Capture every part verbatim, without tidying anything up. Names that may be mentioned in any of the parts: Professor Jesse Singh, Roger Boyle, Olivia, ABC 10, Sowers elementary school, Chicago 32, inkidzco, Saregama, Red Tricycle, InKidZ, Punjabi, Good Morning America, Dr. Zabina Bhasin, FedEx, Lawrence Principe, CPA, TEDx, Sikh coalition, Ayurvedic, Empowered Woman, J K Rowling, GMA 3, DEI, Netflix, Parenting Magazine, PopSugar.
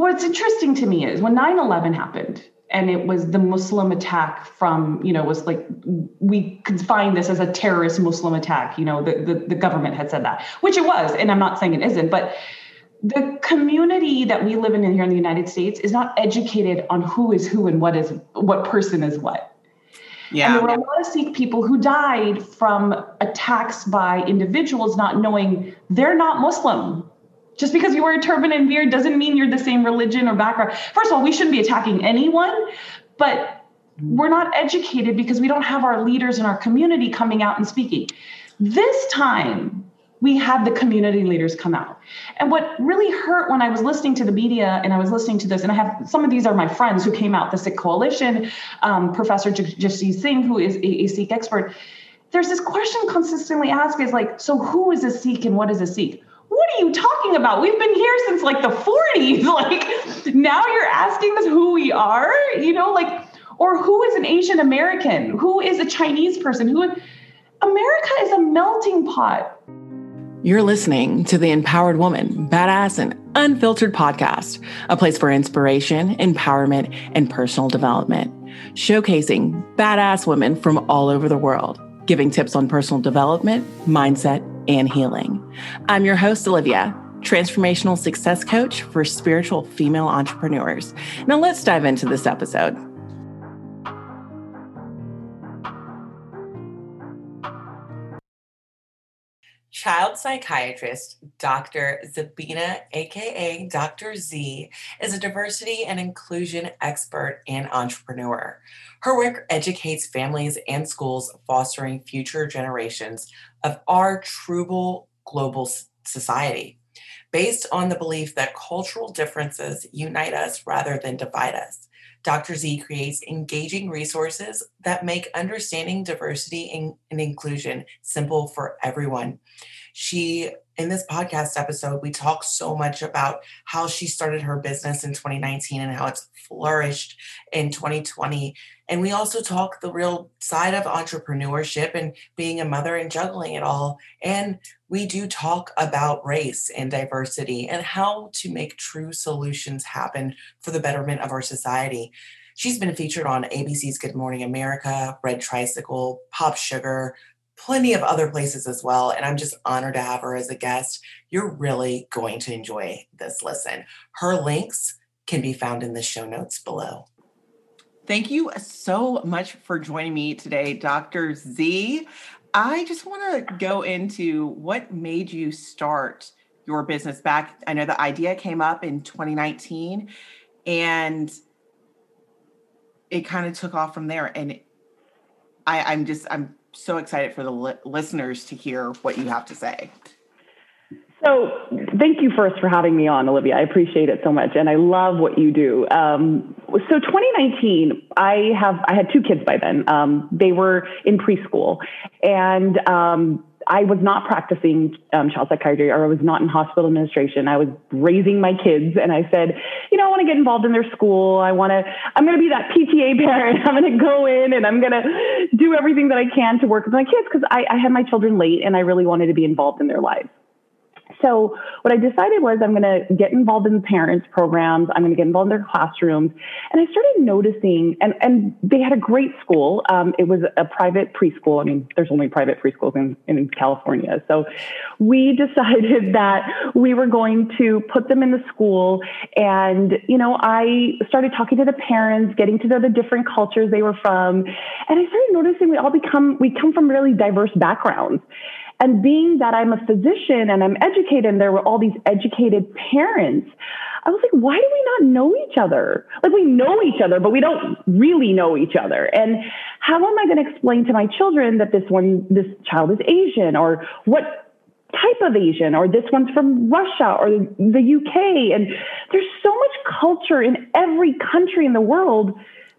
what's interesting to me is when nine eleven happened, and it was the Muslim attack from, you know, was like, we could find this as a terrorist Muslim attack. You know, the, the, the government had said that, which it was. And I'm not saying it isn't, but the community that we live in here in the United States is not educated on who is who and what is what person is what. Yeah. And there were a lot of Sikh people who died from attacks by individuals not knowing they're not Muslim. Just because you wear a turban and beard doesn't mean you're the same religion or background. First of all, we shouldn't be attacking anyone, but we're not educated because we don't have our leaders in our community coming out and speaking. This time, we had the community leaders come out. And what really hurt when I was listening to the media and I was listening to this, and I have some of these are my friends who came out, the Sikh coalition, um, Professor Jesse Singh, who is a, a Sikh expert. There's this question consistently asked is like, so who is a Sikh and what is a Sikh? What are you talking about? We've been here since like the forties. Like now you're asking us who we are, you know, like, or who is an Asian American? Who is a Chinese person? Who America is a melting pot. You're listening to the Empowered Woman, Badass and Unfiltered podcast, a place for inspiration, empowerment, and personal development, showcasing badass women from all over the world, giving tips on personal development, mindset, and healing. I'm your host, Olivia, transformational success coach for spiritual female entrepreneurs. Now let's dive into this episode. Child psychiatrist Doctor Zabina, aka Doctor Z, is a diversity and inclusion expert and entrepreneur. Her work educates families and schools, fostering future generations of our true global society, based on the belief that cultural differences unite us rather than divide us. Doctor Z creates engaging resources that make understanding diversity and inclusion simple for everyone. She, in this podcast episode, we talk so much about how she started her business in twenty nineteen and how it's flourished in twenty twenty. And we also talk the real side of entrepreneurship and being a mother and juggling it all. And we do talk about race and diversity and how to make true solutions happen for the betterment of our society. She's been featured on A B C's Good Morning America, Red Tricycle, PopSugar, plenty of other places as well. And I'm just honored to have her as a guest. You're really going to enjoy this listen. Her links can be found in the show notes below. Thank you so much for joining me today, Doctor Z. I just want to go into what made you start your business back. I know the idea came up in twenty nineteen and it kind of took off from there. And I, I'm just, I'm so excited for the li- listeners to hear what you have to say. So thank you first for having me on, Olivia. I appreciate it so much. And I love what you do. Um, so twenty nineteen, I have, I had two kids by then. Um, they were in preschool and, um, I was not practicing um, child psychiatry, or I was not in hospital administration. I was raising my kids, and I said, you know, I want to get involved in their school. I want to, I'm going to be that P T A parent. I'm going to go in and I'm going to do everything that I can to work with my kids because I, I had my children late and I really wanted to be involved in their lives. So what I decided was I'm going to get involved in the parents' programs. I'm going to get involved in their classrooms. And I started noticing, and, and they had a great school. Um, it was a private preschool. I mean, there's only private preschools in, in California. So we decided that we were going to put them in the school. And, you know, I started talking to the parents, getting to know the different cultures they were from. And I started noticing we all become, we come from really diverse backgrounds. And being that I'm a physician and I'm educated and there were all these educated parents, I was like, why do we not know each other? Like we know each other, but we don't really know each other. And how am I going to explain to my children that this one, this child is Asian or what type of Asian, or this one's from Russia or the U K? And there's so much culture in every country in the world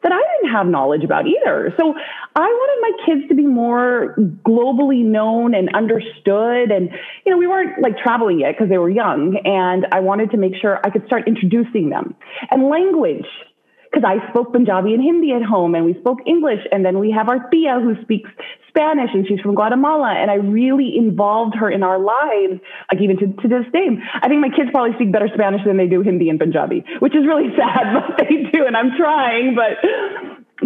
that I didn't have knowledge about either. So I wanted my kids to be more globally known and understood. And, you know, we weren't like traveling yet because they were young. And I wanted to make sure I could start introducing them. And language, because I spoke Punjabi and Hindi at home, and we spoke English. And then we have our Tia who speaks Spanish, and she's from Guatemala. And I really involved her in our lives, like even to, to this day. I think my kids probably speak better Spanish than they do Hindi and Punjabi, which is really sad, but they do, and I'm trying. But,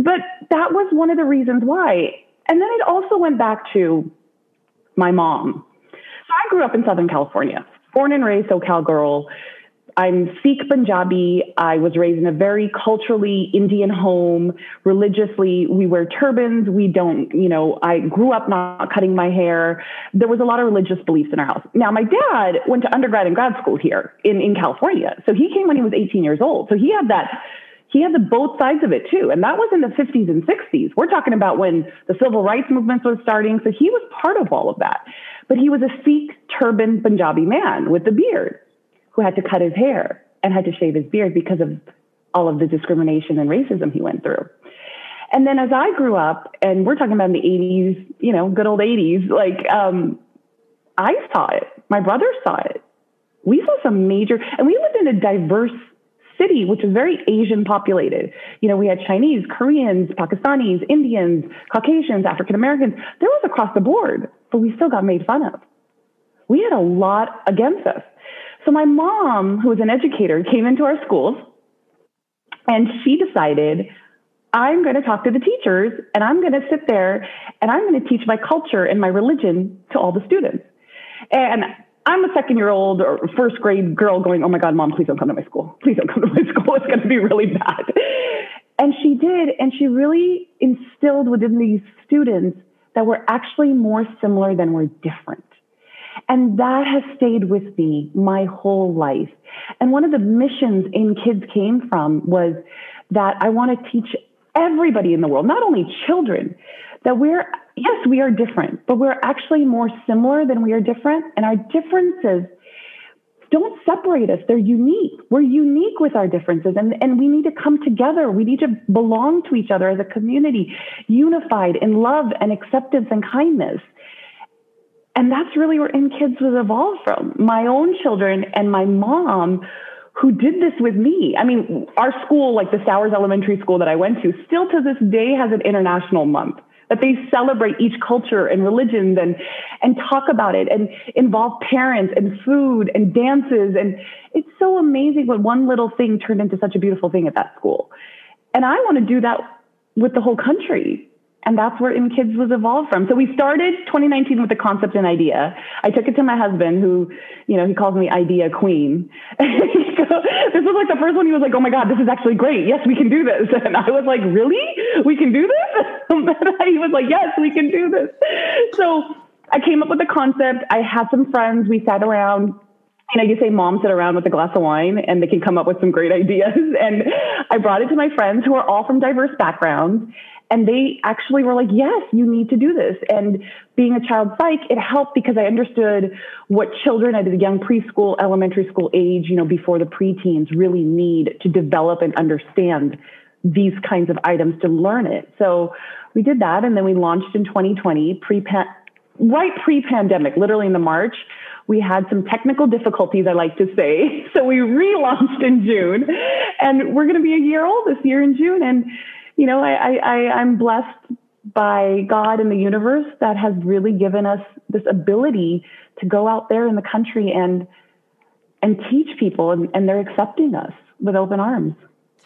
but that was one of the reasons why. And then it also went back to my mom. So I grew up in Southern California, born and raised SoCal girl. I'm Sikh Punjabi. I was raised in a very culturally Indian home. Religiously, we wear turbans. We don't, you know, I grew up not cutting my hair. There was a lot of religious beliefs in our house. Now, my dad went to undergrad and grad school here in, in California. So he came when he was eighteen years old. So he had that, he had the both sides of it too. And that was in the fifties and sixties. We're talking about when the civil rights movement was starting. So he was part of all of that. But he was a Sikh turban Punjabi man with a beard who had to cut his hair and had to shave his beard because of all of the discrimination and racism he went through. And then as I grew up, and we're talking about in the eighties, you know, good old eighties, like um, I saw it. My brother saw it. We saw some major, and we lived in a diverse city, which was very Asian populated. You know, we had Chinese, Koreans, Pakistanis, Indians, Caucasians, African-Americans. There was across the board, but we still got made fun of. We had a lot against us. So my mom, who was an educator, came into our schools and she decided, I'm going to talk to the teachers and I'm going to sit there and I'm going to teach my culture and my religion to all the students. And I'm a second year old or first grade girl going, oh my God, Mom, please don't come to my school. Please don't come to my school. It's going to be really bad. And she did. And she really instilled within these students that we're actually more similar than we're different. And that has stayed with me my whole life. And one of the missions InKidZ came from was that I want to teach everybody in the world, not only children, that we're, yes, we are different, but we're actually more similar than we are different. And our differences don't separate us. They're unique. We're unique with our differences. And, and we need to come together. We need to belong to each other as a community, unified in love and acceptance and kindness. And that's really where InKidZ was evolved from. My own children and my mom, who did this with me. I mean, our school, like the Sowers elementary school that I went to, still to this day has an international month that they celebrate each culture and religion and, and talk about it and involve parents and food and dances. And it's so amazing what one little thing turned into such a beautiful thing at that school. And I want to do that with the whole country. And that's where InKidZ was evolved from. So we started twenty nineteen with the concept and idea. I took it to my husband who, you know, he calls me idea queen. This was like the first one. He was like, oh my God, this is actually great. Yes, we can do this. And I was like, really? We can do this? He was like, yes, we can do this. So I came up with the concept. I had some friends. We sat around. You know, you say moms sit around with a glass of wine and they can come up with some great ideas. And I brought it to my friends who are all from diverse backgrounds. And they actually were like, yes, you need to do this. And being a child psych, it helped because I understood what children at the young preschool, elementary school age, you know, before the preteens really need to develop and understand these kinds of items to learn it. So we did that. And then we launched in twenty twenty, pre right pre-pandemic, literally in the March. We had some technical difficulties, I like to say. So we relaunched in June. And we're going to be a year old this year in June. And you know, I, I, I'm blessed by God and the universe that has really given us this ability to go out there in the country and and teach people, and, and they're accepting us with open arms.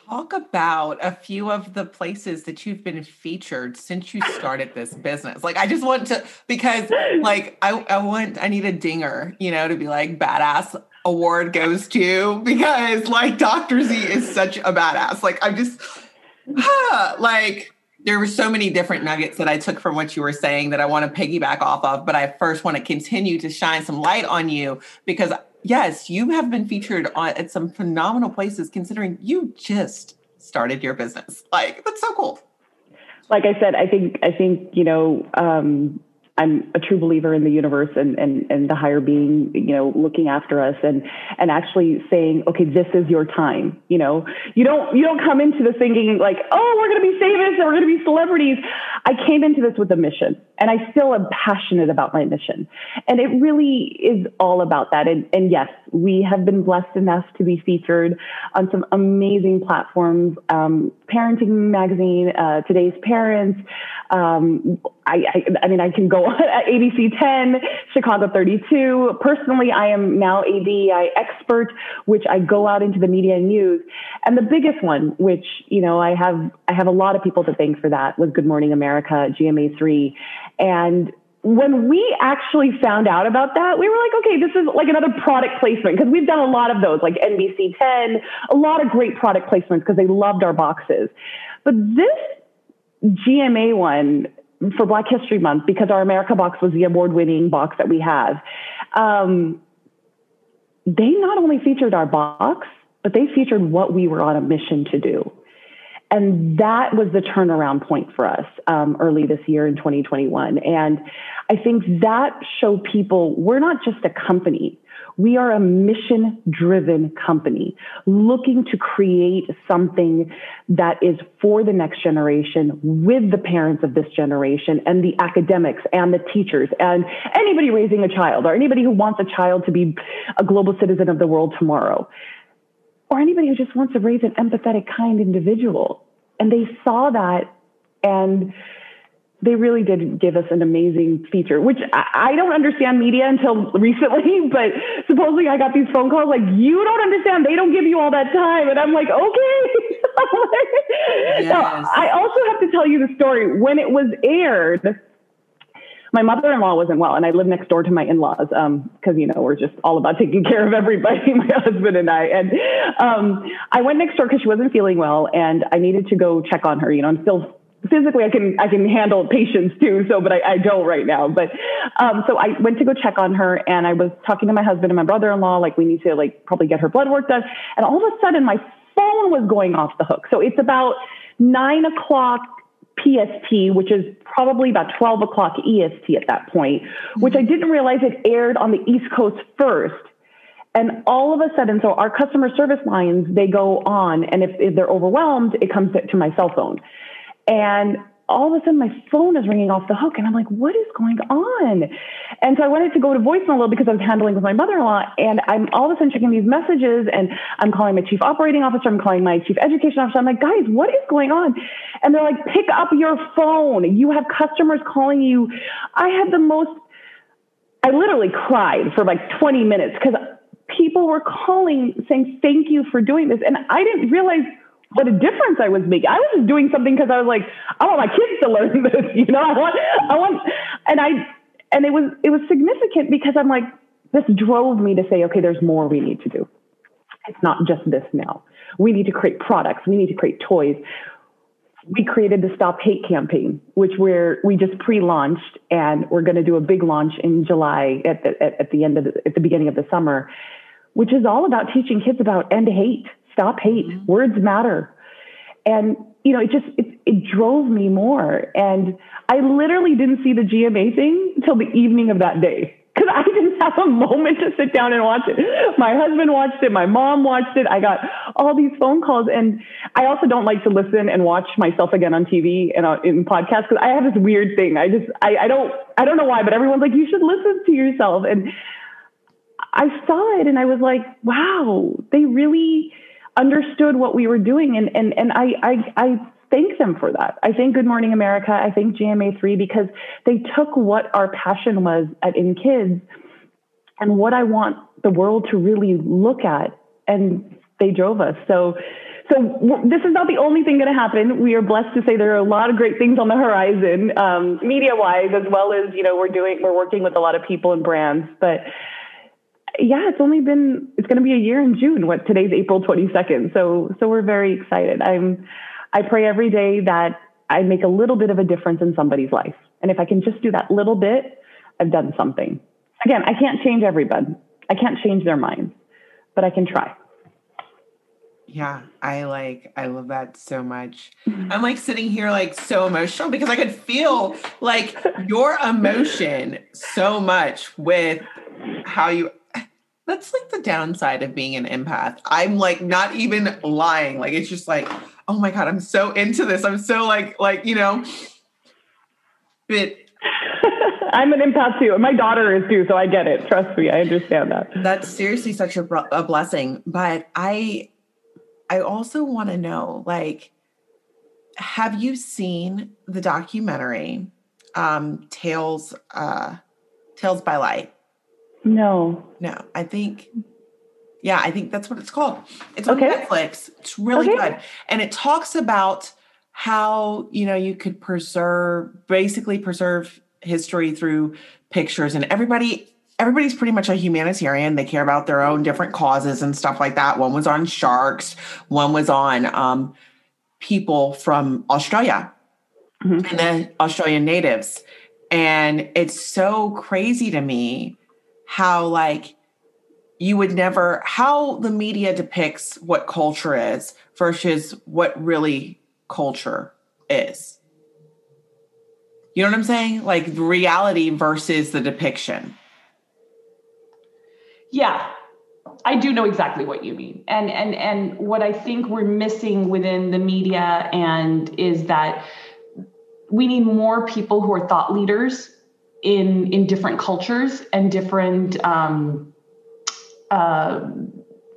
Talk about a few of the places that you've been featured since you started this business. Like, I just want to, because like, I, I want, I need a dinger, you know, to be like badass award goes to, because like Doctor Z is such a badass. Like I'm just... Huh, like there were so many different nuggets that I took from what you were saying that I want to piggyback off of, but I first want to continue to shine some light on you because yes, you have been featured on at some phenomenal places considering you just started your business. Like that's so cool. Like I said, I think, I think, you know, um, I'm a true believer in the universe and, and, and the higher being, you know, looking after us and, and actually saying, okay, this is your time. You know, you don't, you don't come into this thinking like, oh, we're going to be famous and we're going to be celebrities. I came into this with a mission. And I still am passionate about my mission. And it really is all about that. And, and yes, we have been blessed enough to be featured on some amazing platforms, um, Parenting Magazine, uh, Today's Parents. Um, I, I, I mean, I can go on A B C ten, Chicago thirty-two. Personally, I am now A B I expert, which I go out into the media and news. And the biggest one, which, you know, I have, I have a lot of people to thank for that, was Good Morning America, G M A three. And when we actually found out about that, we were like, okay, this is like another product placement, because we've done a lot of those, like N B C ten, a lot of great product placements because they loved our boxes. But this G M A one for Black History Month, because our America box was the award-winning box that we have, um, they not only featured our box, but they featured what we were on a mission to do. And that was the turnaround point for us um, early this year in twenty twenty-one. And I think that showed people we're not just a company. We are a mission-driven company looking to create something that is for the next generation with the parents of this generation and the academics and the teachers and anybody raising a child or anybody who wants a child to be a global citizen of the world tomorrow. Or anybody who just wants to raise an empathetic, kind individual. And they saw that, and they really did give us an amazing feature, which I don't understand media until recently, but supposedly I got these phone calls like, you don't understand, they don't give you all that time. And I'm like, okay. Yes. Now, I also have to tell you the story. When it was aired, my mother-in-law wasn't well, and I lived next door to my in-laws because, um, you know, we're just all about taking care of everybody, my husband and I. And um, I went next door because she wasn't feeling well, and I needed to go check on her. You know, I'm still physically, I can I can handle patients too, so but I, I don't right now. But um, so I went to go check on her, and I was talking to my husband and my brother-in-law, like we need to like probably get her blood work done. And all of a sudden, my phone was going off the hook. So it's about nine o'clock. P S T, which is probably about twelve o'clock E S T at that point, which I didn't realize it aired on the East Coast first. And all of a sudden, so our customer service lines, they go on. And if, if they're overwhelmed, it comes to my cell phone. And all of a sudden, my phone is ringing off the hook. And I'm like, what is going on? And so I wanted to go to voicemail because I was handling with my mother-in-law. And I'm all of a sudden checking these messages. And I'm calling my chief operating officer. I'm calling my chief education officer. I'm like, guys, what is going on? And they're like, pick up your phone. You have customers calling you. I had the most, I literally cried for like twenty minutes because people were calling saying, thank you for doing this. And I didn't realize what a difference I was making. I was just doing something because I was like, I want my kids to learn this, you know, I want, I want, and I, and it was, it was significant because I'm like, this drove me to say, okay, there's more we need to do. It's not just this now. We need to create products. We need to create toys. We created the Stop Hate campaign, which we're, we just pre-launched, and we're going to do a big launch in July at the, at, at the end of the, at the beginning of the summer, which is all about teaching kids about end hate. Stop hate. Words matter. And, you know, it just, it, it drove me more. And I literally didn't see the G M A thing till the evening of that day, because I didn't have a moment to sit down and watch it. My husband watched it. My mom watched it. I got all these phone calls. And I also don't like to listen and watch myself again on T V and on, in podcasts, because I have this weird thing. I just, I, I don't, I don't know why, but everyone's like, you should listen to yourself. And I saw it and I was like, wow, they really understood what we were doing. And, and, and I, I, I thank them for that. I thank Good Morning America. I thank G M A three, because they took what our passion was at InKidZ and what I want the world to really look at, and they drove us. So, so w- this is not the only thing going to happen. We are blessed to say there are a lot of great things on the horizon, um, media wise, as well as, you know, we're doing, we're working with a lot of people and brands, but yeah, it's only been, it's going to be a year in June. What, today's April twenty-second. So, so we're very excited. I'm, I pray every day that I make a little bit of a difference in somebody's life. And if I can just do that little bit, I've done something. Again, I can't change everybody. I can't change their minds, but I can try. Yeah. I like, I love that so much. I'm like sitting here like so emotional, because I could feel like your emotion so much with how you, that's like the downside of being an empath. I'm like not even lying. Like, it's just like, oh my God, I'm so into this. I'm so like, like, you know, but I'm an empath too. My daughter is too. So I get it. Trust me. I understand that. That's seriously such a, a blessing. But I, I also want to know, like, have you seen the documentary, um, Tales, uh, Tales by Light? No, no, I think, yeah, I think that's what it's called. It's on okay. Netflix. It's really okay. good. And it talks about how, you know, you could preserve, basically preserve history through pictures, and everybody, everybody's pretty much a humanitarian. They care about their own different causes and stuff like that. One was on sharks. One was on, um, people from Australia mm-hmm. and the Australian natives. And it's so crazy to me how, like, you would never, how the media depicts what culture is versus what really culture is. You know what I'm saying? Like, reality versus the depiction. Yeah, I do know exactly what you mean. And, and, and what I think we're missing within the media and is that we need more people who are thought leaders in, in different cultures and different um, uh,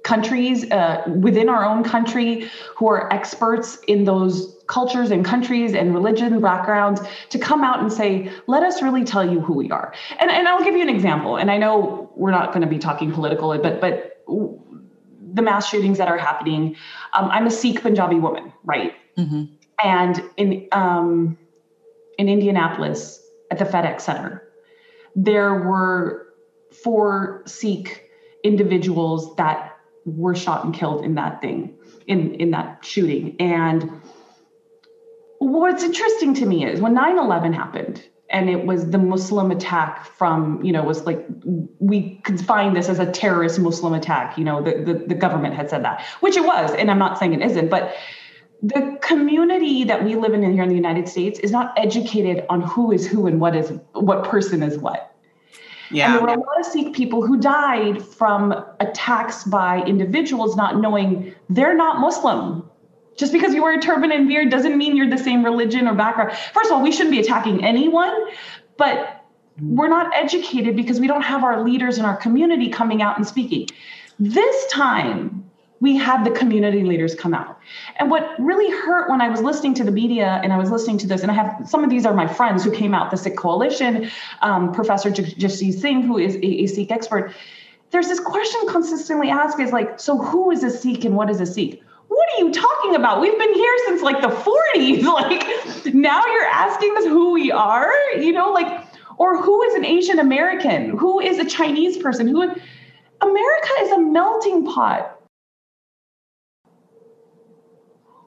countries uh, within our own country, who are experts in those cultures and countries and religion backgrounds, to come out and say, let us really tell you who we are. And, and I'll give you an example. And I know we're not going to be talking political, but, but the mass shootings that are happening, um, I'm a Sikh Punjabi woman, right? Mm-hmm. And in, um, in Indianapolis, at the FedEx Center, there were four Sikh individuals that were shot and killed in that thing, in, in that shooting. And what's interesting to me is when nine eleven happened, and it was the Muslim attack from, you know, was like, we could find this as a terrorist Muslim attack, you know, the, the, the government had said that, which it was, and I'm not saying it isn't, but the community that we live in here in the United States is not educated on who is who and what is what person is what. Yeah. And there were a lot of Sikh people who died from attacks by individuals not knowing they're not Muslim. Just because you wear a turban and beard doesn't mean you're the same religion or background. First of all, we shouldn't be attacking anyone, but we're not educated because we don't have our leaders in our community coming out and speaking. This time, we had the community leaders come out. And what really hurt when I was listening to the media and I was listening to this, and I have some of these are my friends who came out, the Sikh coalition, um, Professor Jesse Singh, who is a, a Sikh expert. There's this question consistently asked is like, so who is a Sikh and what is a Sikh? What are you talking about? We've been here since like the forties. Like, now you're asking us who we are, you know, like, or who is an Asian American? Who is a Chinese person? Who? America is a melting pot.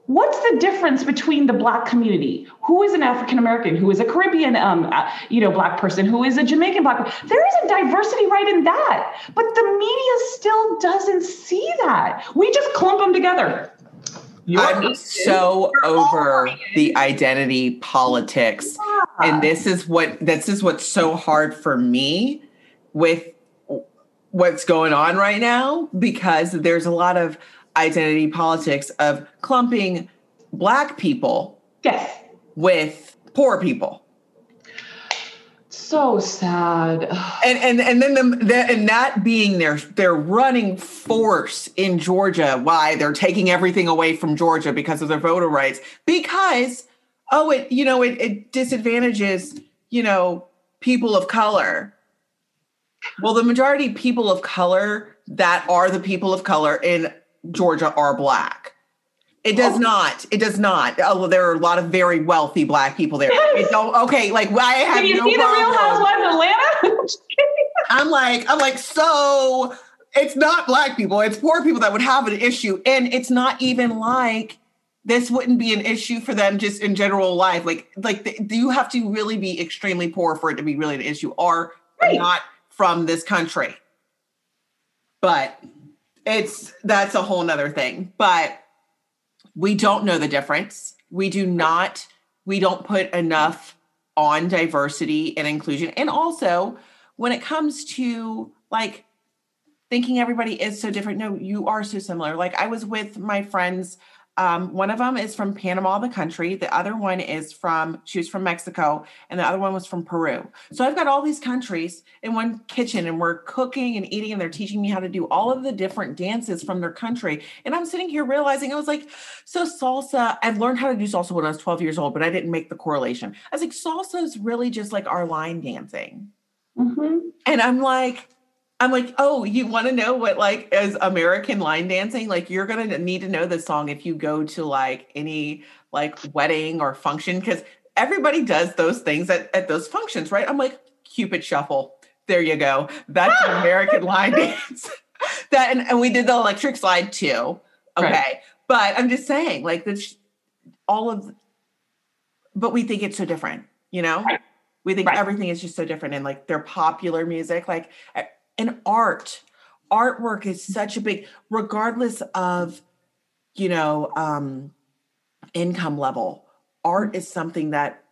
What's the difference between the Black community? Who is an African American? Who is a Caribbean, um, uh, you know, Black person? Who is a Jamaican Black person? There is a diversity right in that, but the media still doesn't see that. We just clump them together. You're I'm so over the identity politics, yeah. and this is what this is what's so hard for me with what's going on right now, because there's a lot of identity politics of clumping Black people yes. with poor people. So sad. And and and then the, the and that being their their running force in Georgia, why they're taking everything away from Georgia because of their voter rights, because oh it you know it, it disadvantages, you know, people of color. Well, the majority of people of color that are the people of color in Georgia are Black. It does oh. not. It does not. Oh, well, there are a lot of very wealthy Black people there. Yes. It don't, okay, like I have. Did you no see problem. The Real Housewives of Atlanta? I'm, just I'm like, I'm like, so it's not Black people. It's poor people that would have an issue, and it's not even like this wouldn't be an issue for them just in general life. Like, like the, you have to really be extremely poor for it to be really an issue, or right. not from this country. But. It's that's a whole nother thing, but we don't know the difference. We do not, we don't put enough on diversity and inclusion. And also when it comes to like thinking everybody is so different, no, you are so similar. Like I was with my friends Um, one of them is from Panama, the country. The other one is from, she was from Mexico, and the other one was from Peru. So I've got all these countries in one kitchen, and we're cooking and eating, and they're teaching me how to do all of the different dances from their country. And I'm sitting here realizing, I was like, so salsa, I've learned how to do salsa when I was twelve years old, but I didn't make the correlation. I was like, salsa is really just like our line dancing. Mm-hmm. And I'm like, I'm like, oh, you want to know what like is American line dancing? Like you're going to need to know this song if you go to like any like wedding or function, because everybody does those things at, at those functions, right? I'm like, Cupid Shuffle. There you go. That's American line dance. That and, and we did the electric slide too. Okay. Right. But I'm just saying like this, all of, but we think it's so different, you know? Right. We think right. everything is just so different and like their popular music, like and art, artwork is such a big, regardless of, you know, um, income level, art is something that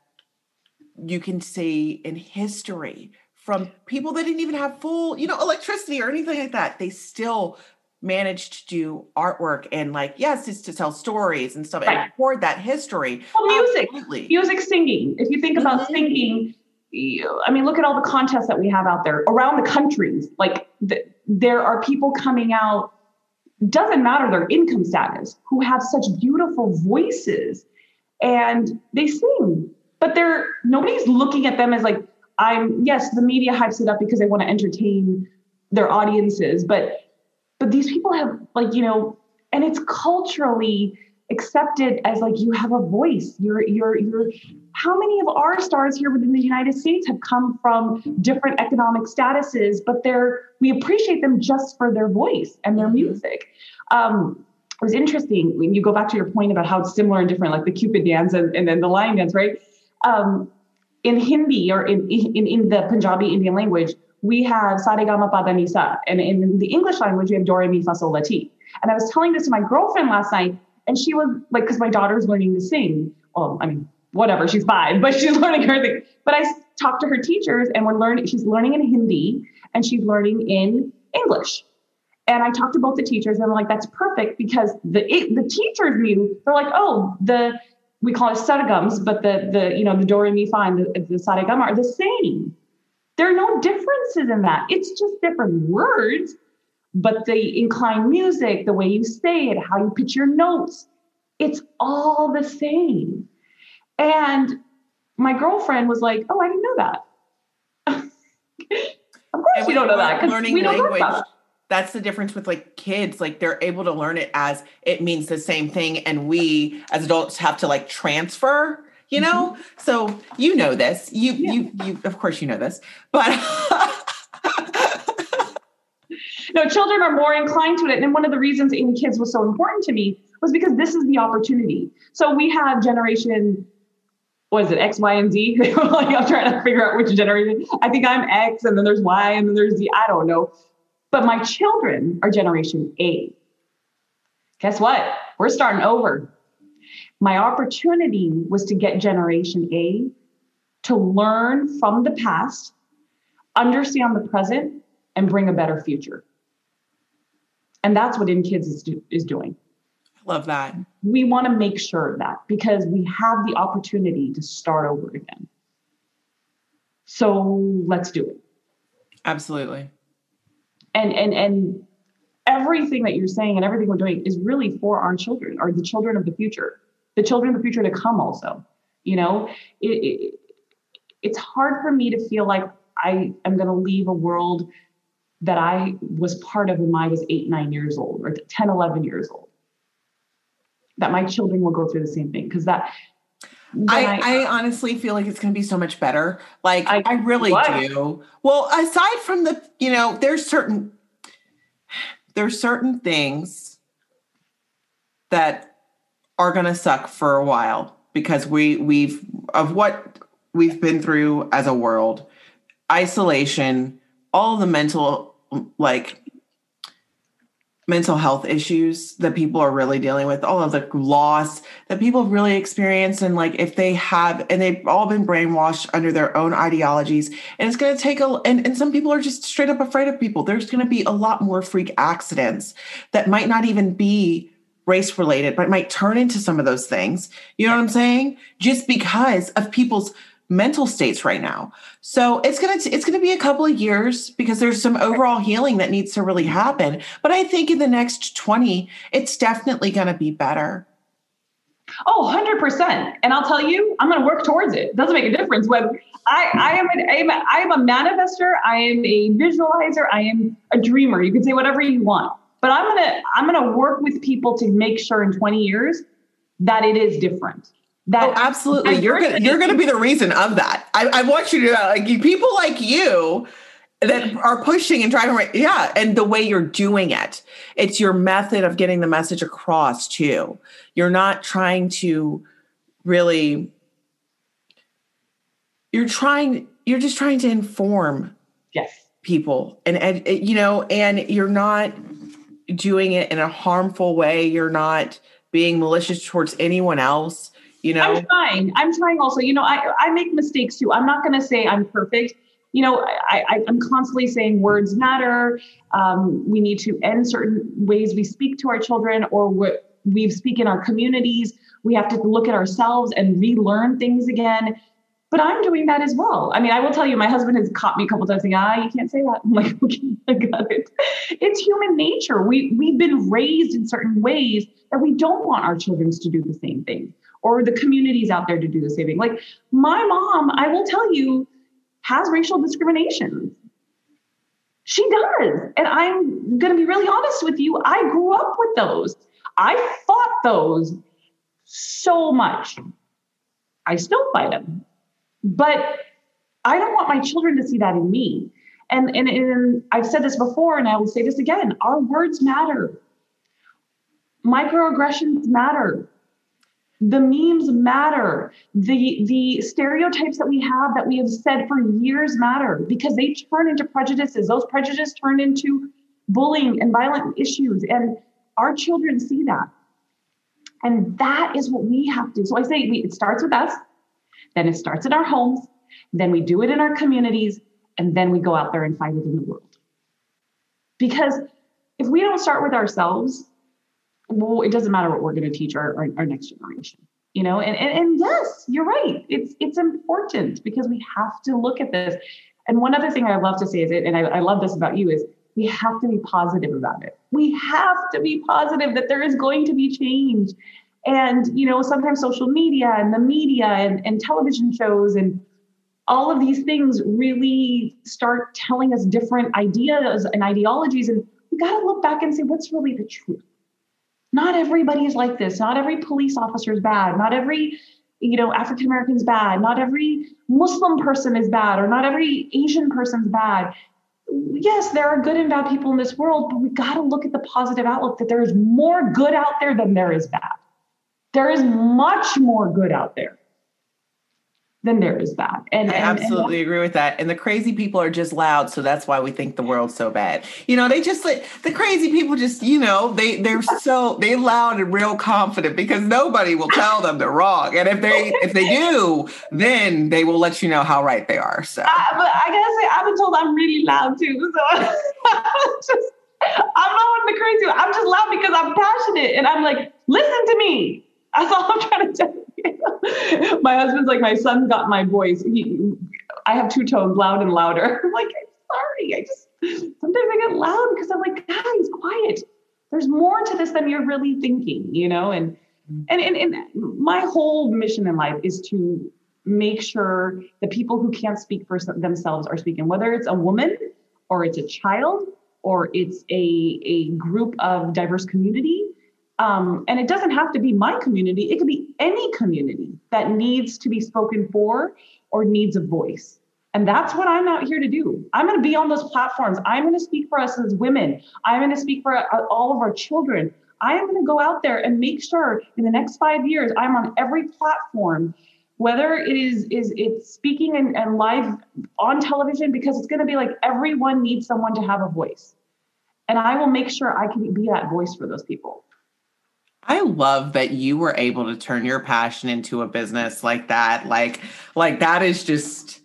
you can see in history from people that didn't even have full, you know, electricity or anything like that. They still managed to do artwork and like, yes, it's to tell stories and stuff right. and record that history. Well, music, Absolutely. music, singing. If you think about mm-hmm. singing, I mean, look at all the contests that we have out there around the countries. Like th- there are people coming out, doesn't matter their income status, who have such beautiful voices and they sing, but they're, nobody's looking at them as like, I'm, yes, the media hypes it up because they want to entertain their audiences. But, but these people have like, you know, and it's culturally accepted as like, you have a voice, you're, you're, you're, how many of our stars here within the United States have come from different economic statuses, but they're, we appreciate them just for their voice and their music. Um, it was interesting when you go back to your point about how it's similar and different, like the Cupid dance and, and then the lion dance, right? Um, in Hindi or in, in, in the Punjabi Indian language, we have Saregama Padanisa. And in the English language, we have Dore Mi Faso Lati. And I was telling this to my girlfriend last night, and she was like, because my daughter's learning to sing. Well, I mean, whatever, she's five, but she's learning her thing. But I talked to her teachers and we're learning, she's learning in Hindi and she's learning in English. And I talked to both the teachers and I'm like, that's perfect because the it, the teachers knew, they're like, oh, the, we call it sargams, but the, the you know, the do, re, mi, fa, and the, the saragama are the same. There are no differences in that. It's just different words, but the inclined music, the way you say it, how you pitch your notes, it's all the same. And my girlfriend was like, "Oh, I didn't know that." Of course, we don't know that because learning language. That's the difference with like kids; like they're able to learn it as it means the same thing, and we as adults have to like transfer. You know, mm-hmm. so you know this. You, yeah. you, you. Of course, you know this, but. No, children are more inclined to it. And one of the reasons InKidZ was so important to me was because this is the opportunity. So we have generation, what is it, X, Y, and Z? They were like, I'm trying to figure out which generation. I think I'm X, and then there's Y, and then there's Z. I don't know. But my children are generation A. Guess what? We're starting over. My opportunity was to get generation A to learn from the past, understand the present, and bring a better future. And that's what InKidZ is, do, is doing. Love that. We want to make sure of that because we have the opportunity to start over again. So let's do it. Absolutely. And, and, and everything that you're saying and everything we're doing is really for our children or the children of the future, the children of the future to come also, you know, it, it, it's hard for me to feel like I am going to leave a world that I was part of when I was eight, nine years old or ten, eleven years old, that my children will go through the same thing. Cause that, I, I, I honestly feel like it's going to be so much better. Like I, I really what? do. Well, aside from the, you know, there's certain, there's certain things that are going to suck for a while because we we've of what we've been through as a world, isolation, all the mental, like mental health issues that people are really dealing with, all of the loss that people really experience. And like, if they have, and they've all been brainwashed under their own ideologies, and it's going to take a, and, and some people are just straight up afraid of people. There's going to be a lot more freak accidents that might not even be race related, but might turn into some of those things. You know what I'm saying? Just because of people's mental states right now. So it's going to, it's going to be a couple of years because there's some overall healing that needs to really happen. But I think in the next twenty, it's definitely going to be better. Oh, one hundred percent. And I'll tell you, I'm going to work towards it. It doesn't make a difference. When I, I am an, I am a manifester. I am a visualizer. I am a dreamer. You can say whatever you want, but I'm going to, I'm going to work with people to make sure in twenty years that it is different. That, oh, absolutely. You're gonna, you're going to be the reason of that. I, I want you to know, like, people like you that are pushing and driving, right? Yeah. And the way you're doing it, it's your method of getting the message across too. You're not trying to really, you're trying, you're just trying to inform yes. people and, and, you know, and you're not doing it in a harmful way. You're not being malicious towards anyone else. You know, I'm trying, I'm trying also, you know, I, I make mistakes too. I'm not going to say I'm perfect. You know, I, I, I'm constantly saying words matter. Um, we need to end certain ways we speak to our children or what we speak in our communities. We have to look at ourselves and relearn things again. But I'm doing that as well. I mean, I will tell you, my husband has caught me a couple of times saying, ah, you can't say that. I'm like, okay, I got it. It's human nature. We, we've been raised in certain ways that we don't want our children to do the same thing, or the communities out there to do the same thing. Like my mom, I will tell you, has racial discrimination. She does. And I'm going to be really honest with you. I grew up with those. I fought those so much. I still fight them. But I don't want my children to see that in me. And, and, and I've said this before, and I will say this again. Our words matter. Microaggressions matter. The memes matter. The, the stereotypes that we have, that we have said for years, matter, because they turn into prejudices. Those prejudices turn into bullying and violent issues. And our children see that. And that is what we have to do. So I say we, it starts with us. Then it starts in our homes. Then we do it in our communities. And then we go out there and fight it in the world. Because if we don't start with ourselves, well, it doesn't matter what we're going to teach our, our, our next generation, you know, and, and, and yes, you're right. It's, it's important because we have to look at this. And one other thing I love to say is it, and I, I love this about you, is we have to be positive about it. We have to be positive that there is going to be change. And, you know, sometimes social media and the media and, and television shows and all of these things really start telling us different ideas and ideologies. And we got to look back and say, what's really the truth? Not everybody is like this. Not every police officer is bad. Not every, you know, African-American is bad. Not every Muslim person is bad, or not every Asian person is bad. Yes, there are good and bad people in this world, but we got to look at the positive outlook that there is more good out there than there is bad. There is much more good out there than there is bad. And I and, absolutely and, agree with that. And the crazy people are just loud. So that's why we think the world's so bad. You know, they just like the crazy people just, you know, they, they're so they loud and real confident because nobody will tell them they're wrong. And if they, if they do, then they will let you know how right they are. So I, but I gotta say, I've been told I'm really loud too. So I'm just, I'm not one of the crazy. I'm just loud because I'm passionate. And I'm like, listen to me. That's all I'm trying to tell you. My husband's like, my son got my voice. He, I have two tones, loud and louder. I'm like, I'm sorry. I just, sometimes I get loud because I'm like, guys, quiet. There's more to this than you're really thinking, you know? And, and, and, and my whole mission in life is to make sure the people who can't speak for themselves are speaking, whether it's a woman or it's a child or it's a, a group of diverse community. Um, and it doesn't have to be my community. It could be any community that needs to be spoken for or needs a voice. And that's what I'm out here to do. I'm going to be on those platforms. I'm going to speak for us as women. I'm going to speak for uh, all of our children. I am going to go out there and make sure in the next five years, I'm on every platform, whether it is, is it's speaking and, and live on television, because it's going to be like everyone needs someone to have a voice. And I will make sure I can be that voice for those people. I love that you were able to turn your passion into a business like that. Like, like that is just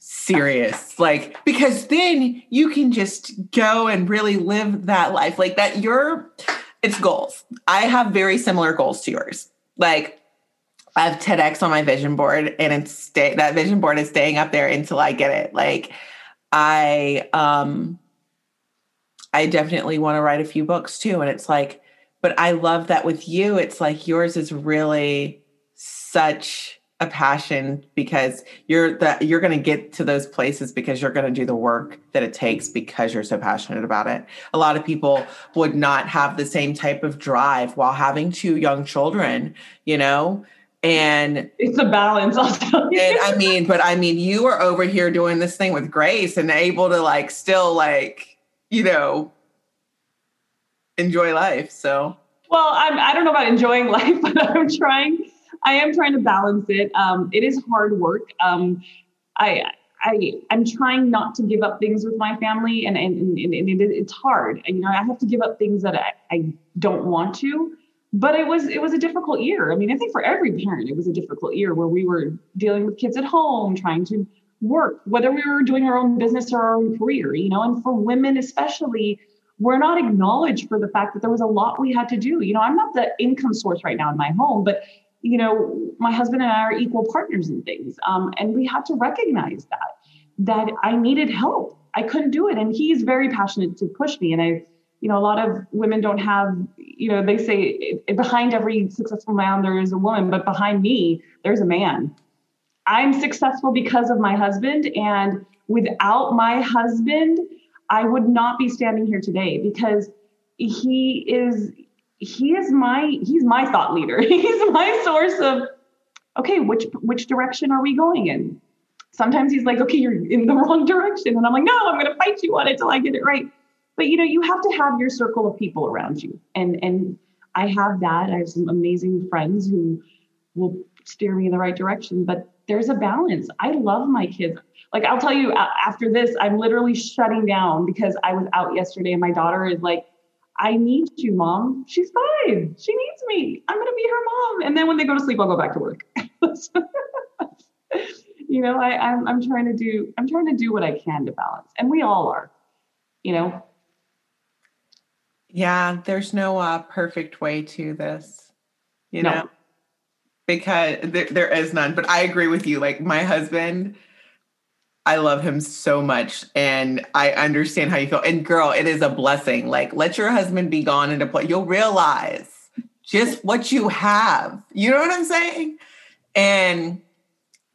serious. Like, because then you can just go and really live that life. Like that, your It's goals. I have very similar goals to yours. Like, I have TEDx on my vision board, and it's stay- that vision board is staying up there until I get it. Like, I, um, I definitely want to write a few books too. And it's like, but I love that with you, it's like yours is really such a passion, because you're that you're going to get to those places because you're going to do the work that it takes because you're so passionate about it. A lot of people would not have the same type of drive while having two young children, you know, and it's a balance. I'll tell you. And I mean, but I mean, you are over here doing this thing with grace and able to like, still like, you know, enjoy life. So, well, I'm, I don't know about enjoying life, but I'm trying I am trying to balance it. Um, it is hard work. Um, I, I, I'm trying not to give up things with my family, and and, and, and it, it's hard. And, you know, I have to give up things that I, I don't want to. But it was it was a difficult year. I mean, I think for every parent, it was a difficult year where we were dealing with kids at home, trying to work, whether we were doing our own business or our own career. You know, and for women especially, we're not acknowledged for the fact that there was a lot we had to do. You know, I'm not the income source right now in my home, but you know, my husband and I are equal partners in things. Um, and we had to recognize that, that I needed help. I couldn't do it. And he's very passionate to push me. And I, you know, a lot of women don't have, you know, they say it, it, behind every successful man, there is a woman, but behind me, there's a man. I'm successful because of my husband. And without my husband, I would not be standing here today, because he is, He is my, he's my thought leader. He's my source of, okay, which, which direction are we going in? Sometimes he's like, okay, you're in the wrong direction. And I'm like, no, I'm going to fight you on it till I get it right. But you know, you have to have your circle of people around you. And, and I have that. I have some amazing friends who will steer me in the right direction, but there's a balance. I love my kids. Like, I'll tell you, after this, I'm literally shutting down because I was out yesterday and my daughter is like, I need you, Mom. She's five. She needs me. I'm going to be her mom. And then when they go to sleep, I'll go back to work. You know, I, I'm, I'm trying to do, I'm trying to do what I can to balance. And we all are, you know? Yeah. There's no uh, perfect way to this, you no. know, because there, there is none, but I agree with you. Like my husband, I love him so much, and I understand how you feel. And girl, it is a blessing. Like, let your husband be gone and deploy. You'll realize just what you have. You know what I'm saying? And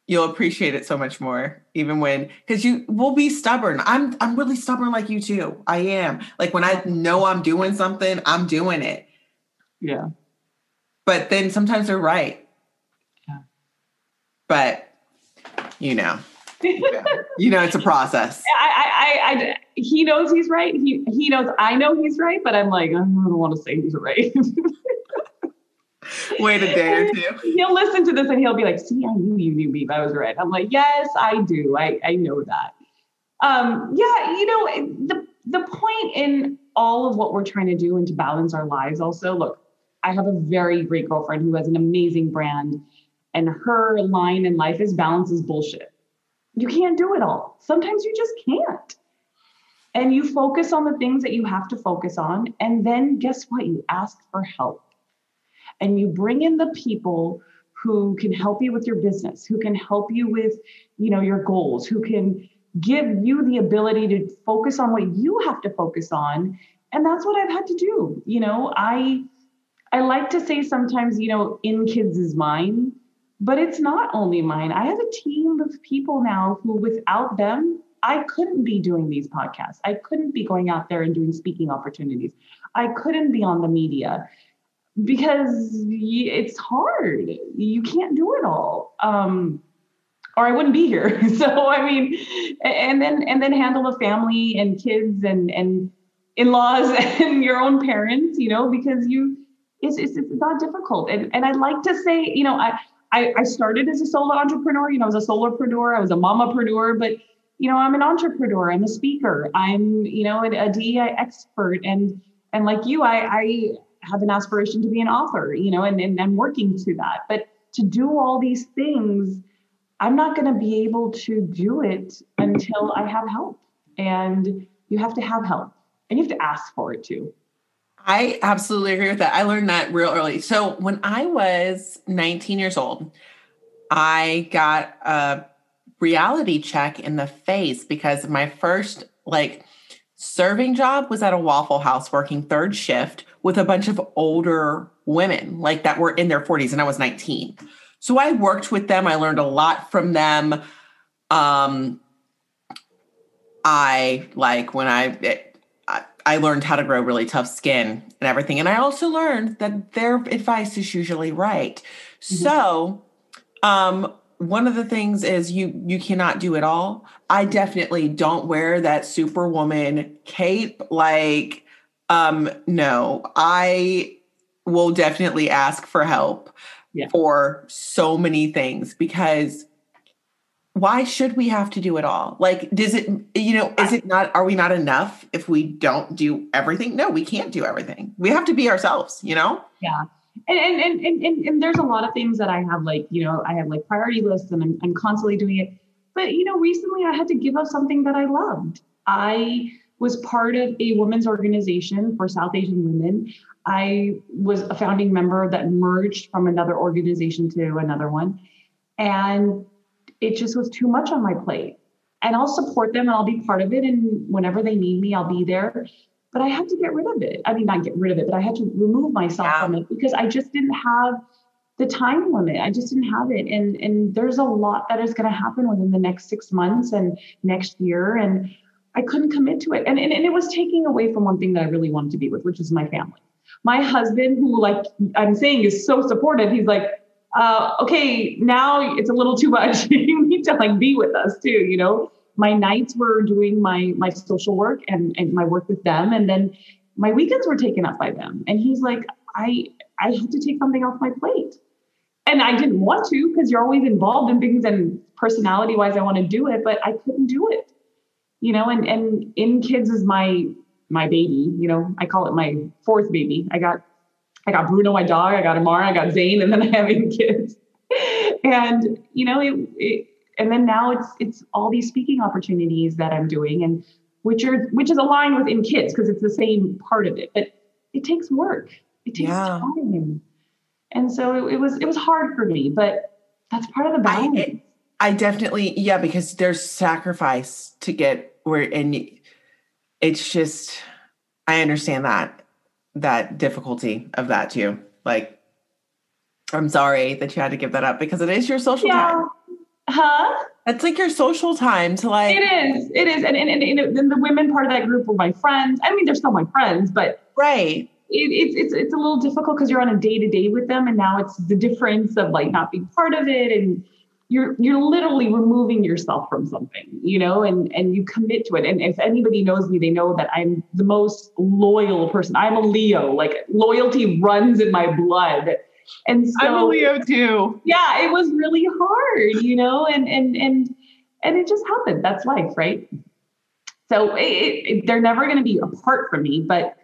you'll appreciate it so much more, even when, because you will be stubborn. I'm I'm really stubborn like you too. I am. Like when I know I'm doing something, I'm doing it. Yeah. But then sometimes they're right. Yeah. But you know. You know, you know, it's a process. I, I, I, he knows he's right. He, he knows I know he's right, but I'm like, I don't want to say he's right. Wait a day or two. He'll listen to this and he'll be like, see, I knew you knew me, but I was right. I'm like, yes, I do. I, I know that. Um, yeah, you know, the, the point in all of what we're trying to do and to balance our lives also, look, I have a very great girlfriend who has an amazing brand, and her line in life is balance is bullshit. You can't do it all. Sometimes you just can't. And you focus on the things that you have to focus on. And then guess what? You ask for help. And you bring in the people who can help you with your business, who can help you with, you know, your goals, who can give you the ability to focus on what you have to focus on. And that's what I've had to do. You know, I I like to say sometimes, you know, InKidZ is mine. But it's not only mine. I have a team of people now who, without them, I couldn't be doing these podcasts. I couldn't be going out there and doing speaking opportunities. I couldn't be on the media because it's hard. You can't do it all. Um, or I wouldn't be here. So, I mean, and then, and then handle a family and kids and, and in-laws and your own parents, you know, because you, it's, it's, it's not difficult. And, and I like to say, you know, I, I started as a solo entrepreneur. You know, I was a solopreneur. I was a mamapreneur. But, you know, I'm an entrepreneur. I'm a speaker. I'm, you know, an, a D E I expert. And and like you, I, I have an aspiration to be an author, you know, and, and I'm working to that. But to do all these things, I'm not going to be able to do it until I have help. And you have to have help. And you have to ask for it, too. I absolutely agree with that. I learned that real early. So when I was nineteen years old, I got a reality check in the face because my first like serving job was at a Waffle House working third shift with a bunch of older women like that were in their forties, and I was nineteen. So I worked with them. I learned a lot from them. Um, I like when I... It, I learned how to grow really tough skin and everything. And I also learned that their advice is usually right. Mm-hmm. So um, one of the things is you, you cannot do it all. I definitely don't wear that Superwoman cape. Like, um, no, I will definitely ask for help yeah. for so many things, because why should we have to do it all? Like, does it, you know, is it not, are we not enough if we don't do everything? No, we can't do everything. We have to be ourselves, you know? Yeah. And, and, and, and, and there's a lot of things that I have, like, you know, I have like priority lists, and I'm, I'm constantly doing it. But, you know, recently I had to give up something that I loved. I was part of a women's organization for South Asian women. I was a founding member that merged from another organization to another one. And it just was too much on my plate, and I'll support them and I'll be part of it. And whenever they need me, I'll be there, but I had to get rid of it. I mean, not get rid of it, but I had to remove myself yeah. from it because I just didn't have the time limit. I just didn't have it. And, and there's a lot that is going to happen within the next six months and next year. And I couldn't commit to it. And, and, and it was taking away from one thing that I really wanted to be with, which is my family. My husband, who, like I'm saying, is so supportive. He's like, Uh, okay, now it's a little too much. You need to like be with us too, you know. My nights were doing my my social work and, and my work with them, and then my weekends were taken up by them. And he's like, I I have to take something off my plate. And I didn't want to, because you're always involved in things, and personality wise I want to do it, but I couldn't do it. You know, and and InKidZ is my my baby, you know, I call it my fourth baby. I got I got Bruno, my dog, I got Amara, I got Zane, and then I have InKidZ. And, you know, it, it, and then now it's, it's all these speaking opportunities that I'm doing, and which are, which is aligned with InKidZ because it's the same part of it, but it takes work. It takes yeah. time. And so it, it was, it was hard for me, but that's part of the balance. I, I definitely, yeah, because there's sacrifice to get where, and it's just, I understand that. that difficulty of that too. Like, I'm sorry that you had to give that up, because it is your social yeah. time. Huh? That's like your social time to like. It is. It is. And, and, and, and then the women part of that group were my friends. I mean, they're still my friends, but. Right. It, it's, it's, it's a little difficult because you're on a day to day with them. And now it's the difference of like not being part of it. And you're, you're literally removing yourself from something, you know, and, and you commit to it. And if anybody knows me, they know that I'm the most loyal person. I'm a Leo, like loyalty runs in my blood. And so I'm a Leo too. Yeah. It was really hard, you know, and, and, and, and it just happened. That's life. Right. So it, it, they're never going to be apart from me, but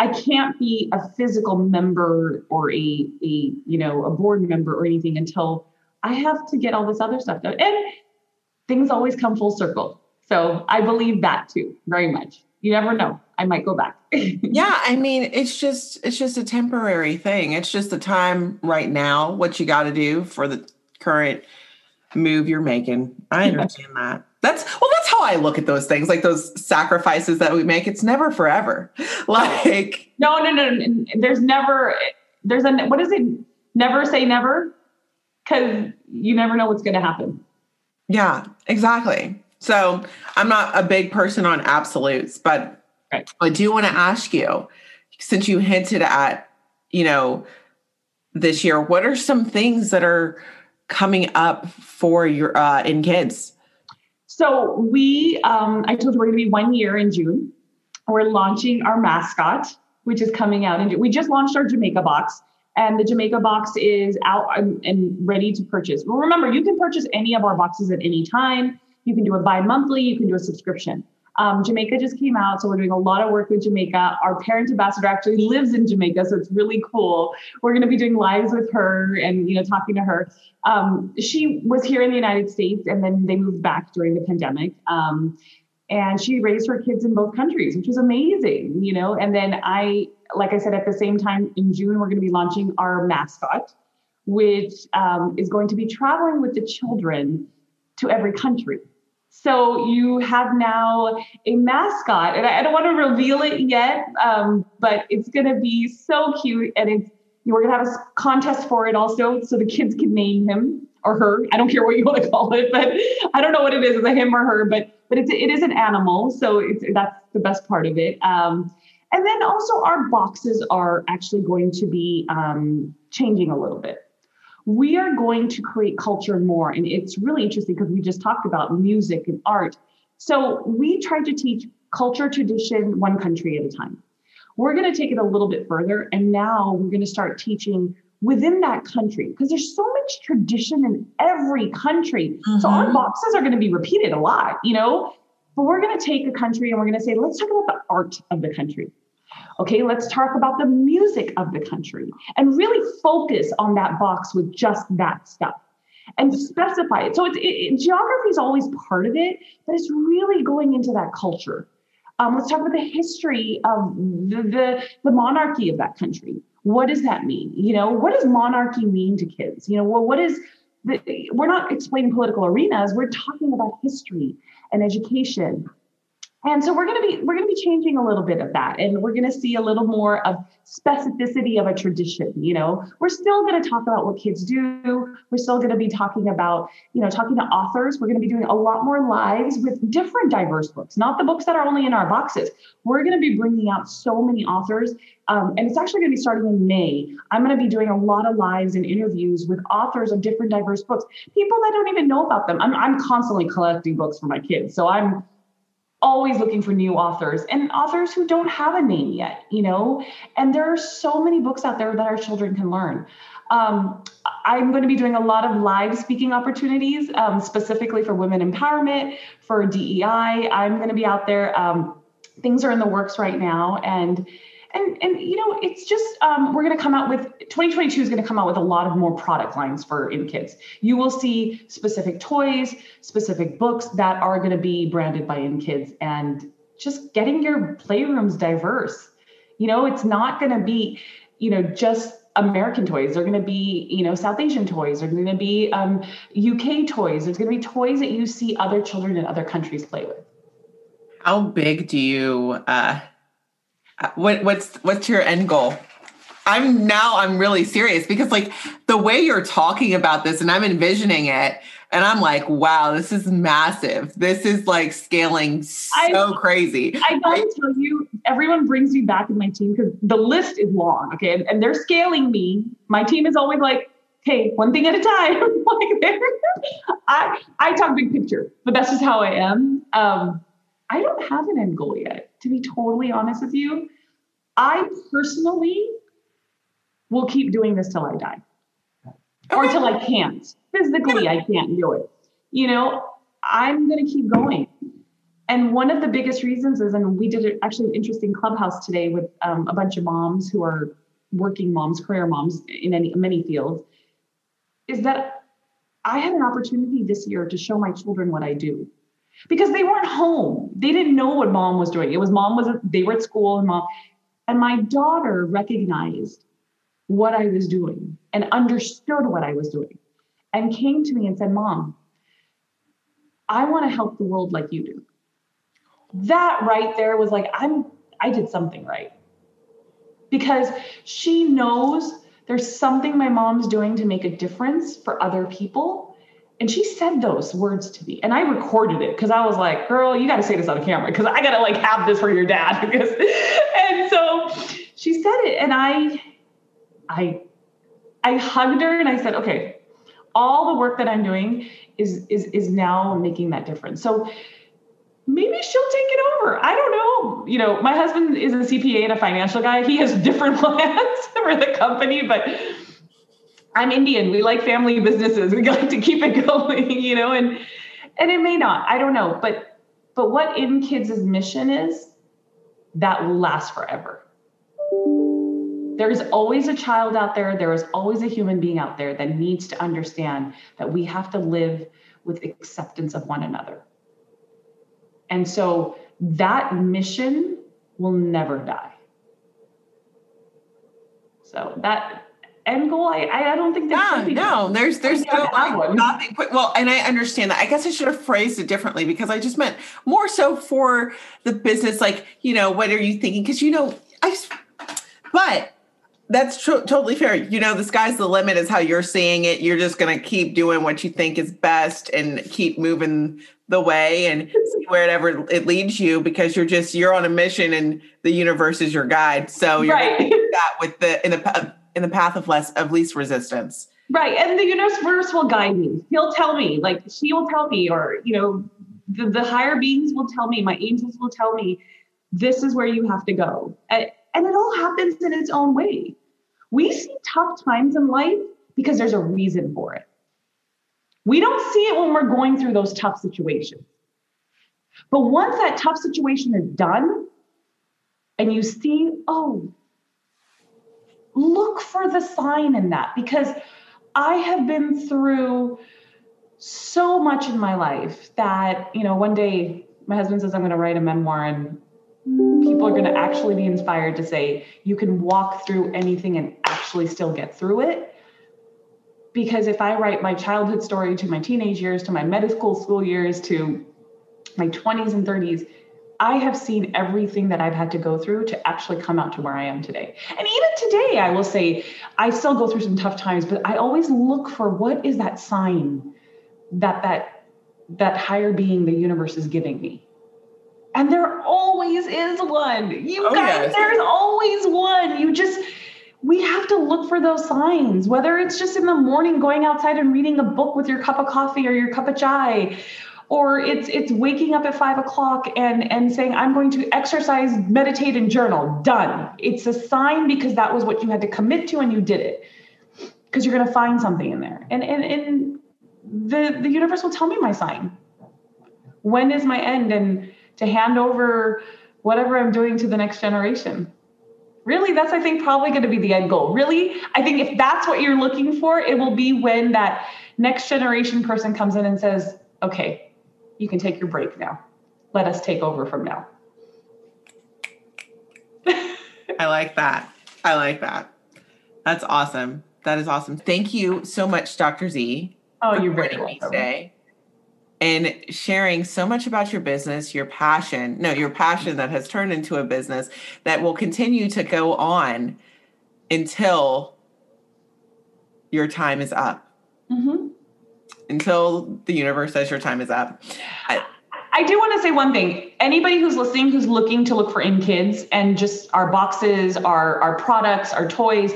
I can't be a physical member or a, a, you know, a board member or anything until I have to get all this other stuff done. And things always come full circle. So I believe that too, very much. You never know. I might go back. Yeah. I mean, it's just, it's just a temporary thing. It's just the time right now, what you got to do for the current move you're making. I understand yeah. that. That's, well, that's how I look at those things. Like those sacrifices that we make, it's never forever. Like, no, no, no, no. There's never, there's a, what is it? Never say never. Because you never know what's going to happen. Yeah, exactly. So I'm not a big person on absolutes, but right. I do want to ask you, since you hinted at, you know, this year, what are some things that are coming up for your uh, InKidZ? So we, um, I told you we're going to be one year in June. We're launching our mascot, which is coming out in June. We just launched our Jamaica box. And the Jamaica box is out and ready to purchase. Well, remember, you can purchase any of our boxes at any time. You can do a bi-monthly. You can do a subscription. Um, Jamaica just came out, so we're doing a lot of work with Jamaica. Our parent ambassador actually lives in Jamaica, so it's really cool. We're going to be doing lives with her and, you know, talking to her. Um, she was here in the United States, and then they moved back during the pandemic. Um, and she raised her kids in both countries, which was amazing, you know. And then I like I said, at the same time in June, we're going to be launching our mascot, which um, is going to be traveling with the children to every country. So you have now a mascot, and I, I don't want to reveal it yet, um, but it's going to be so cute. And it's, you know, we're going to have a contest for it also, so the kids can name him or her. I don't care what you want to call it, but I don't know what it is. It's a him or her, but but it's, it is an animal. So it's, that's the best part of it. Um, and then also our boxes are actually going to be um, changing a little bit. We are going to create culture more. And it's really interesting because we just talked about music and art. So we try to teach culture, tradition, one country at a time. We're going to take it a little bit further. And now we're going to start teaching within that country, because there's so much tradition in every country. Mm-hmm. So our boxes are going to be repeated a lot, you know, but we're going to take a country and we're going to say, let's talk about the art of the country. Okay, let's talk about the music of the country and really focus on that box with just that stuff and specify it. So it's, it, geography is always part of it, but it's really going into that culture. Um, let's talk about the history of the, the, the monarchy of that country. What does that mean? You know, what does monarchy mean to kids? You know, well, what is the, we're not explaining political arenas. We're talking about history and education. And so we're going to be, we're going to be changing a little bit of that. And we're going to see a little more of specificity of a tradition. You know, we're still going to talk about what kids do. We're still going to be talking about, you know, talking to authors. We're going to be doing a lot more lives with different diverse books, not the books that are only in our boxes. We're going to be bringing out so many authors. Um, and it's actually going to be starting in May. I'm going to be doing a lot of lives and interviews with authors of different diverse books, people that don't even know about them. I'm, I'm constantly collecting books for my kids. So I'm always looking for new authors and authors who don't have a name yet, you know, and there are so many books out there that our children can learn. Um, I'm going to be doing a lot of live speaking opportunities, um, specifically for women empowerment, for D E I. I'm going to be out there. Um, things are in the works right now. And, and, and, you know, it's just, um, we're going to come out with, twenty twenty-two is going to come out with a lot of more product lines for InKidZ. You will see specific toys, specific books that are going to be branded by InKidZ, and just getting your playrooms diverse. You know, it's not going to be, you know, just American toys. They're going to be, you know, South Asian toys. They're going to be um, U K toys. There's going to be toys that you see other children in other countries play with. How big do you, uh, What, what's, what's your end goal? I'm now, I'm really serious, because like the way you're talking about this and I'm envisioning it and I'm like, wow, this is massive. This is like scaling so I, crazy. I gotta right? tell you, everyone brings me back in my team because the list is long. Okay. And, and they're scaling me. My team is always like, hey, one thing at a time. Like, I, I talk big picture, but that's just how I am. Um, I don't have an end goal yet, to be totally honest with you. I personally will keep doing this till I die. Okay. Or till I can't. Physically, yeah. I can't do it. You know, I'm going to keep going. And one of the biggest reasons is, and we did actually an interesting clubhouse today with um, a bunch of moms who are working moms, career moms in any, many fields, is that I had an opportunity this year to show my children what I do. Because they weren't home. They didn't know what mom was doing. It was mom was, they were at school and mom, and my daughter recognized what I was doing and understood what I was doing and came to me and said, Mom, I want to help the world like you do. That right there was like, I'm, I did something right. Because she knows there's something my mom's doing to make a difference for other people. And she said those words to me, and I recorded it because I was like, girl, you got to say this on camera because I got to like have this for your dad. Because, and so she said it, and I, I, I hugged her and I said, okay, all the work that I'm doing is, is, is now making that difference. So maybe she'll take it over. I don't know. You know, my husband is a C P A and a financial guy. He has different plans for the company, but I'm Indian. We like family businesses. We like to keep it going, you know, and, and it may not, I don't know, but, but what InKidZ's mission is, that will last forever. There is always a child out there. There is always a human being out there that needs to understand that we have to live with acceptance of one another. And so that mission will never die. So that end goal, I, I don't think there's no, no, there's, there's no, like, nothing. Well, and I understand that. I guess I should have phrased it differently, because I just meant more so for the business, like, you know, what are you thinking? Because, you know, I, but that's tr- totally fair. You know, the sky's the limit is how you're seeing it. You're just going to keep doing what you think is best and keep moving the way and see wherever it leads you, because you're just, you're on a mission and the universe is your guide. So you're right. Gonna do that with the, in the, in the path of less, of least resistance. Right. And the universe will guide me. He'll tell me, like, she will tell me, or, you know, the, the higher beings will tell me, my angels will tell me, this is where you have to go. And, and it all happens in its own way. We see tough times in life because there's a reason for it. We don't see it when we're going through those tough situations. But once that tough situation is done and you see, oh, look for the sign in that, because I have been through so much in my life that, you know, one day my husband says I'm going to write a memoir, and people are going to actually be inspired to say you can walk through anything and actually still get through it. Because if I write my childhood story to my teenage years, to my medical school years, to my twenties and thirties, I have seen everything that I've had to go through to actually come out to where I am today. And even today, I will say, I still go through some tough times, but I always look for what is that sign that that, that higher being, the universe, is giving me. And there always is one. You oh, guys, yes. There's always one. You just, we have to look for those signs, whether it's just in the morning going outside and reading a book with your cup of coffee or your cup of chai, or it's it's waking up at five o'clock and, and saying, I'm going to exercise, meditate, and journal. Done. It's a sign, because that was what you had to commit to and you did it, because you're going to find something in there. And, and, and the, the universe will tell me my sign. When is my end? And to hand over whatever I'm doing to the next generation. Really, that's, I think, probably going to be the end goal. Really, I think if that's what you're looking for, it will be when that next generation person comes in and says, okay, you can take your break now. Let us take over from now. I like that. I like that. That's awesome. That is awesome. Thank you so much, Doctor Z. Oh, you're very welcome. Today. And sharing so much about your business, your passion, no, your passion that has turned into a business that will continue to go on until your time is up. Mm-hmm. Until the universe says your time is up. I, I do want to say one thing. Anybody who's listening, who's looking to look for InKidZ, and just our boxes, our, our products, our toys,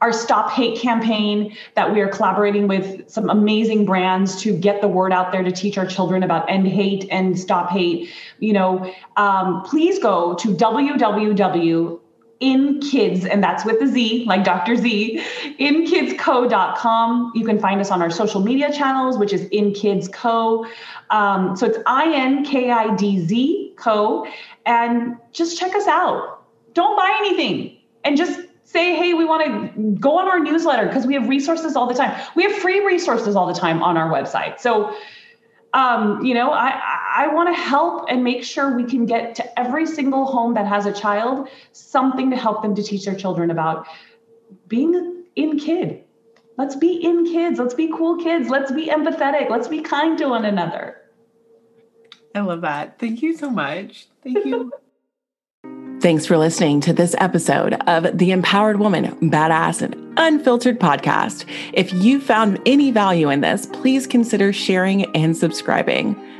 our Stop Hate campaign that we are collaborating with some amazing brands to get the word out there, to teach our children about end hate and stop hate. You know, um, please go to w w w dot in kids, and that's with the Z, like Doctor Z, in kids co dot com. You can find us on our social media channels, which is in kids co. Um, so it's I N K I D Z co. And just check us out. Don't buy anything, and just say, hey, we want to go on our newsletter, because we have resources all the time. We have free resources all the time on our website. So, um, you know, I, I want to help and make sure we can get to every single home that has a child, something to help them, to teach their children about being in kid. Let's be in kids. Let's be cool kids. Let's be empathetic. Let's be kind to one another. I love that. Thank you so much. Thank you. Thanks for listening to this episode of the Empowered Woman, Badass and Unfiltered podcast. If you found any value in this, please consider sharing and subscribing.